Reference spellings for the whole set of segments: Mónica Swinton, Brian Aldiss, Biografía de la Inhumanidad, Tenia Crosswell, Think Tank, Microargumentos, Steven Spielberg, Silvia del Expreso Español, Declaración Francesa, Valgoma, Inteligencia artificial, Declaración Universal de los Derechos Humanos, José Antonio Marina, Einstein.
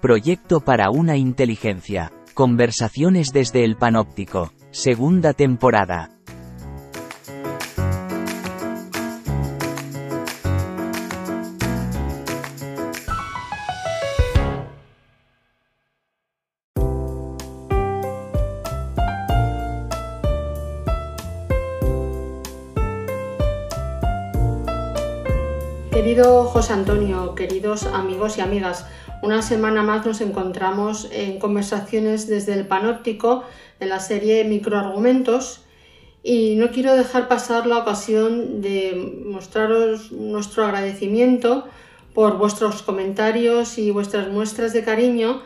Proyecto para una inteligencia. Conversaciones desde el panóptico. Segunda temporada. Querido José Antonio, queridos amigos y amigas, una semana más nos encontramos en Conversaciones desde el Panóptico de la serie Microargumentos y no quiero dejar pasar la ocasión de mostraros nuestro agradecimiento por vuestros comentarios y vuestras muestras de cariño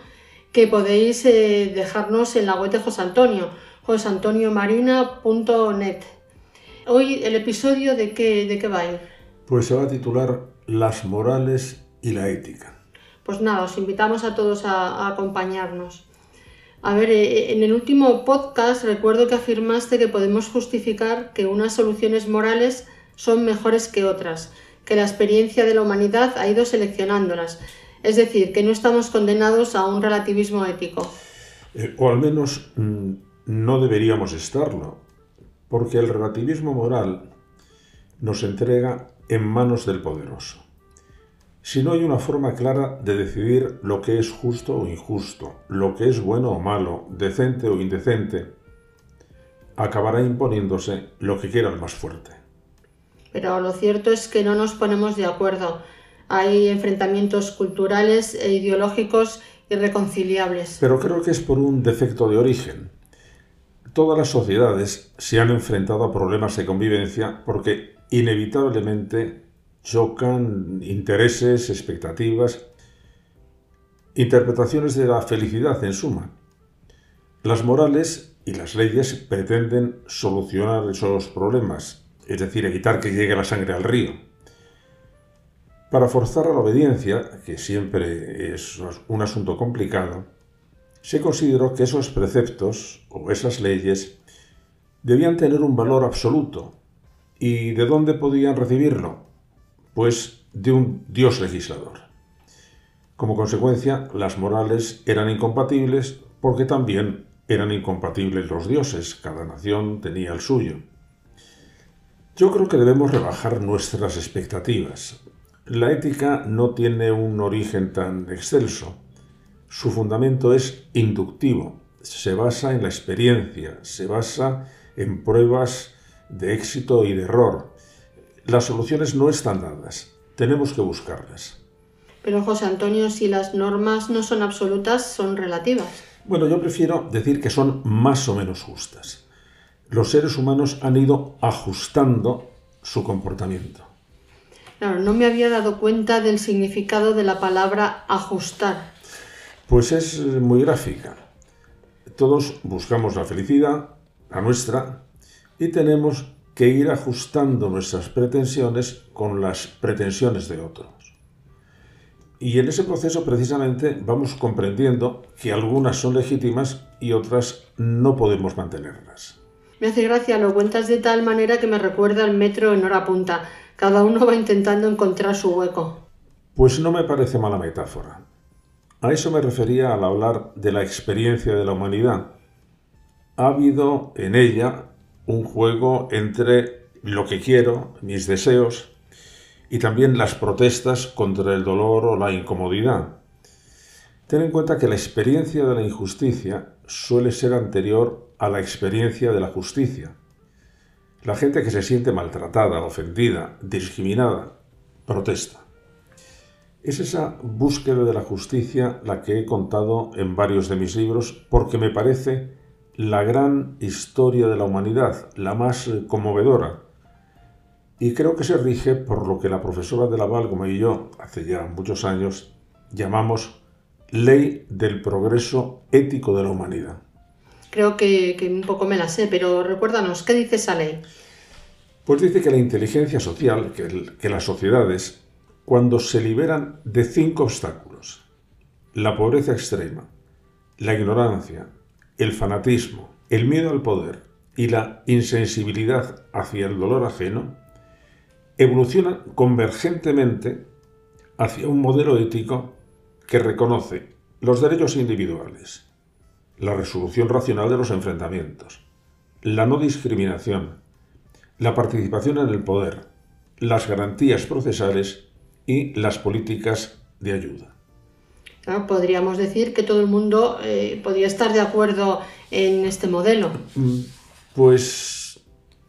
que podéis dejarnos en la web de José Antonio, joseantoniomarina.net. Hoy el episodio ¿de qué va a ir? Pues se va a titular Las morales y la ética. Pues nada, os invitamos a todos a acompañarnos. A ver, en el último podcast recuerdo que afirmaste que podemos justificar que unas soluciones morales son mejores que otras, que la experiencia de la humanidad ha ido seleccionándolas, es decir, que no estamos condenados a un relativismo ético. O al menos no deberíamos estarlo, porque el relativismo moral nos entrega en manos del poderoso. Si no hay una forma clara de decidir lo que es justo o injusto, lo que es bueno o malo, decente o indecente, acabará imponiéndose lo que quiera el más fuerte. Pero lo cierto es que no nos ponemos de acuerdo. Hay enfrentamientos culturales e ideológicos irreconciliables. Pero creo que es por un defecto de origen. Todas las sociedades se han enfrentado a problemas de convivencia porque inevitablemente chocan intereses, expectativas, interpretaciones de la felicidad en suma. Las morales y las leyes pretenden solucionar esos problemas, es decir, evitar que llegue la sangre al río. Para forzar a la obediencia, que siempre es un asunto complicado, se consideró que esos preceptos o esas leyes debían tener un valor absoluto. ¿Y de dónde podían recibirlo? Pues de un dios legislador. Como consecuencia, las morales eran incompatibles porque también eran incompatibles los dioses. Cada nación tenía el suyo. Yo creo que debemos rebajar nuestras expectativas. La ética no tiene un origen tan excelso. Su fundamento es inductivo. Se basa en la experiencia, se basa en pruebas de éxito y de error. Las soluciones no están dadas, tenemos que buscarlas. Pero José Antonio, si las normas no son absolutas, son relativas. Bueno, yo prefiero decir que son más o menos justas. Los seres humanos han ido ajustando su comportamiento. Claro, no me había dado cuenta del significado de la palabra ajustar. Pues es muy gráfica. Todos buscamos la felicidad, la nuestra, y tenemos que ir ajustando nuestras pretensiones con las pretensiones de otros. Y en ese proceso precisamente vamos comprendiendo que algunas son legítimas y otras no podemos mantenerlas. Me hace gracia, lo cuentas de tal manera que me recuerda al metro en hora punta. Cada uno va intentando encontrar su hueco. Pues no me parece mala metáfora. A eso me refería al hablar de la experiencia de la humanidad. Ha habido en ella un juego entre lo que quiero, mis deseos, y también las protestas contra el dolor o la incomodidad. Ten en cuenta que la experiencia de la injusticia suele ser anterior a la experiencia de la justicia. La gente que se siente maltratada, ofendida, discriminada, protesta. Es esa búsqueda de la justicia la que he contado en varios de mis libros porque me parece la gran historia de la humanidad, la más conmovedora. Y creo que se rige por lo que la profesora de la Valgoma y yo, hace ya muchos años, llamamos Ley del Progreso Ético de la Humanidad. Creo que un poco me la sé, pero recuérdanos, ¿qué dice esa ley? Pues dice que la inteligencia social, que las sociedades, cuando se liberan de 5 obstáculos: la pobreza extrema, la ignorancia, el fanatismo, el miedo al poder y la insensibilidad hacia el dolor ajeno, evolucionan convergentemente hacia un modelo ético que reconoce Los derechos individuales, la resolución racional de los enfrentamientos, la no discriminación, la participación en el poder, las garantías procesales y las políticas de ayuda. Podríamos decir que todo el mundo podría estar de acuerdo en este modelo. Pues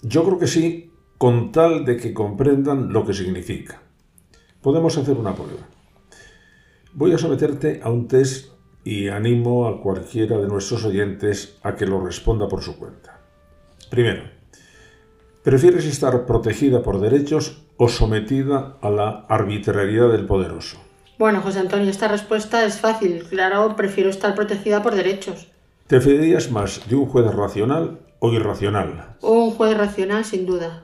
yo creo que sí, con tal de que comprendan lo que significa. Podemos hacer una prueba. Voy a someterte a un test y animo a cualquiera de nuestros oyentes a que lo responda por su cuenta. Primero, ¿prefieres estar protegida por derechos o sometida a la arbitrariedad del poderoso? Bueno, José Antonio, esta respuesta es fácil. Claro, prefiero estar protegida por derechos. ¿Te fiarías más de un juez racional o irracional? Un juez racional, sin duda.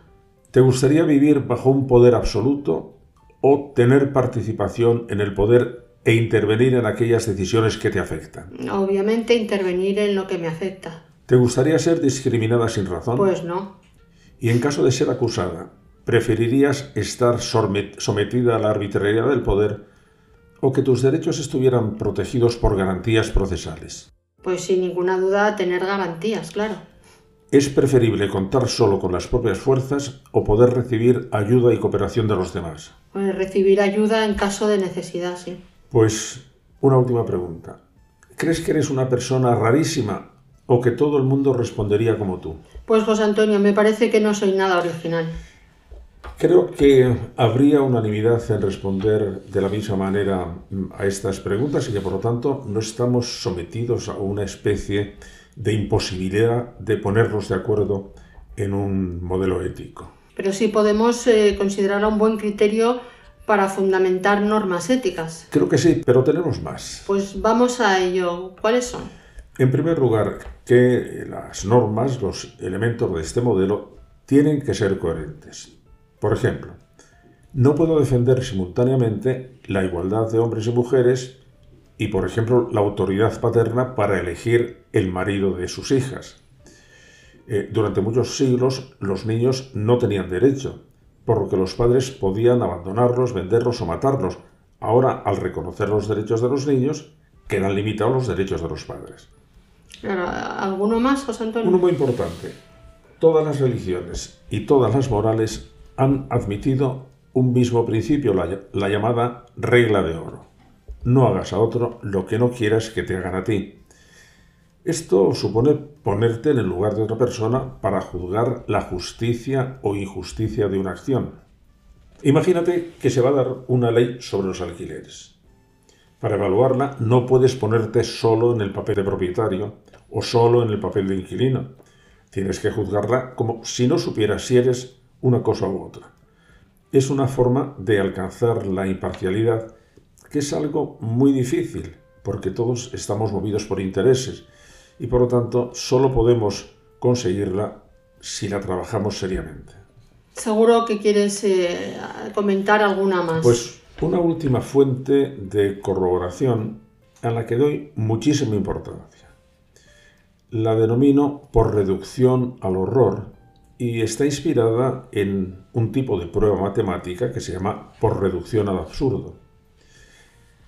¿Te gustaría vivir bajo un poder absoluto o tener participación en el poder e intervenir en aquellas decisiones que te afectan? Obviamente, intervenir en lo que me afecta. ¿Te gustaría ser discriminada sin razón? Pues no. ¿Y en caso de ser acusada, preferirías estar sometida a la arbitrariedad del poder o que tus derechos estuvieran protegidos por garantías procesales? Pues sin ninguna duda tener garantías, claro. ¿Es preferible contar solo con las propias fuerzas o poder recibir ayuda y cooperación de los demás? Pues recibir ayuda en caso de necesidad, sí. Pues una última pregunta. ¿Crees que eres una persona rarísima o que todo el mundo respondería como tú? Pues José Antonio, me parece que no soy nada original. Creo que habría unanimidad en responder de la misma manera a estas preguntas y que por lo tanto no estamos sometidos a una especie de imposibilidad de ponernos de acuerdo en un modelo ético. Pero sí podemos considerar un buen criterio para fundamentar normas éticas. Creo que sí, pero tenemos más. Pues vamos a ello. ¿Cuáles son? En primer lugar, que las normas, los elementos de este modelo, tienen que ser coherentes. Por ejemplo, no puedo defender simultáneamente la igualdad de hombres y mujeres y, por ejemplo, la autoridad paterna para elegir el marido de sus hijas. Durante muchos siglos los niños no tenían derecho, por lo que los padres podían abandonarlos, venderlos o matarlos. Ahora, al reconocer los derechos de los niños, quedan limitados los derechos de los padres. ¿Alguno más, José Antonio? Uno muy importante. Todas las religiones y todas las morales han admitido un mismo principio, la llamada regla de oro. No hagas a otro lo que no quieras que te hagan a ti. Esto supone ponerte en el lugar de otra persona para juzgar la justicia o injusticia de una acción. Imagínate que se va a dar una ley sobre los alquileres. Para evaluarla no puedes ponerte solo en el papel de propietario o solo en el papel de inquilino. Tienes que juzgarla como si no supieras si eres una cosa u otra. Es una forma de alcanzar la imparcialidad, que es algo muy difícil, porque todos estamos movidos por intereses y por lo tanto solo podemos conseguirla si la trabajamos seriamente. Seguro que quieres comentar alguna más. Pues una última fuente de corroboración a la que doy muchísima importancia. La denomino por reducción al horror y está inspirada en un tipo de prueba matemática que se llama por reducción al absurdo.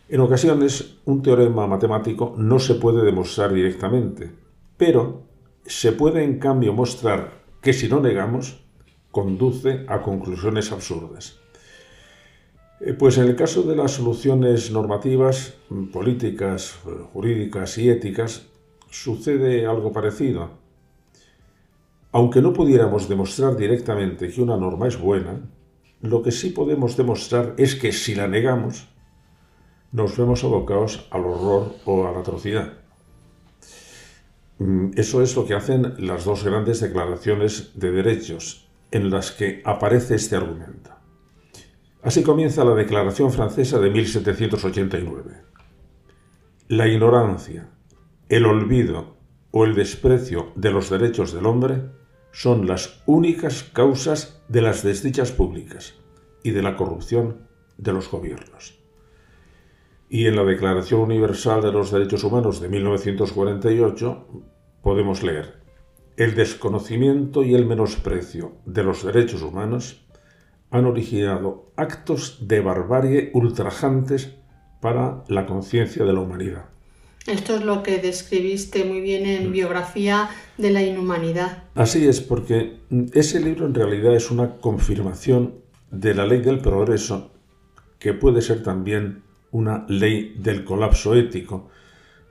En ocasiones, un teorema matemático no se puede demostrar directamente, pero se puede en cambio mostrar que si lo negamos, conduce a conclusiones absurdas. Pues en el caso de las soluciones normativas, políticas, jurídicas y éticas, sucede algo parecido. Aunque no pudiéramos demostrar directamente que una norma es buena, lo que sí podemos demostrar es que si la negamos, nos vemos abocados al horror o a la atrocidad. Eso es lo que hacen las dos grandes declaraciones de derechos en las que aparece este argumento. Así comienza la Declaración Francesa de 1789. La ignorancia, el olvido o el desprecio de los derechos del hombre son las únicas causas de las desdichas públicas y de la corrupción de los gobiernos. Y en la Declaración Universal de los Derechos Humanos de 1948 podemos leer: el desconocimiento y el menosprecio de los derechos humanos han originado actos de barbarie ultrajantes para la conciencia de la humanidad. Esto es lo que describiste muy bien en Biografía de la Inhumanidad. Así es, porque ese libro en realidad es una confirmación de la ley del progreso, que puede ser también una ley del colapso ético,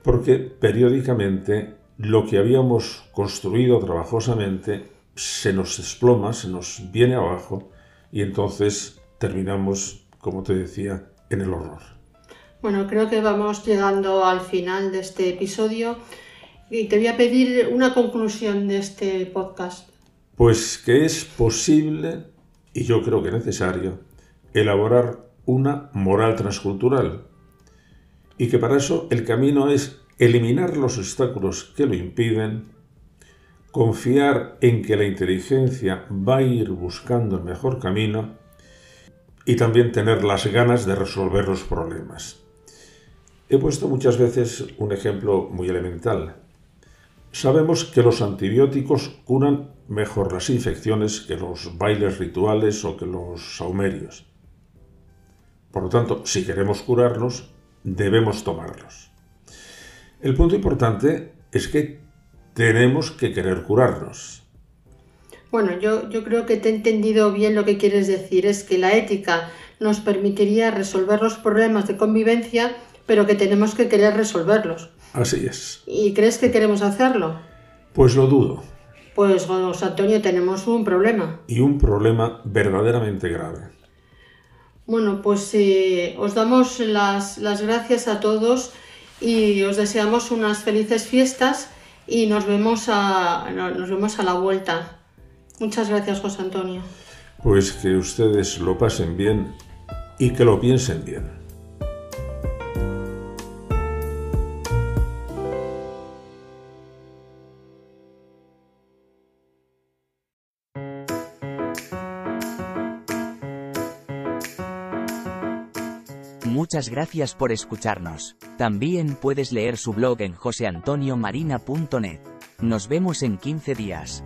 porque periódicamente lo que habíamos construido trabajosamente se nos desploma, se nos viene abajo, y entonces terminamos, como te decía, en el horror. Bueno, creo que vamos llegando al final de este episodio y te voy a pedir una conclusión de este podcast. Pues que es posible, y yo creo que necesario, elaborar una moral transcultural, y que para eso el camino es eliminar los obstáculos que lo impiden, confiar en que la inteligencia va a ir buscando el mejor camino y también tener las ganas de resolver los problemas. He puesto muchas veces un ejemplo muy elemental. Sabemos que los antibióticos curan mejor las infecciones que los bailes rituales o que los saumerios. Por lo tanto, si queremos curarnos, debemos tomarlos. El punto importante es que tenemos que querer curarnos. Bueno, yo creo que te he entendido bien. Lo que quieres decir es que la ética nos permitiría resolver los problemas de convivencia, pero que tenemos que querer resolverlos. Así es. ¿Y crees que queremos hacerlo? Pues lo dudo. Pues, José Antonio, tenemos un problema. Y un problema verdaderamente grave. Bueno, pues os damos las gracias a todos y os deseamos unas felices fiestas y nos vemos a la vuelta. Muchas gracias, José Antonio. Pues que ustedes lo pasen bien y que lo piensen bien. Muchas gracias por escucharnos. También puedes leer su blog en joseantoniomarina.net. Nos vemos en 15 días.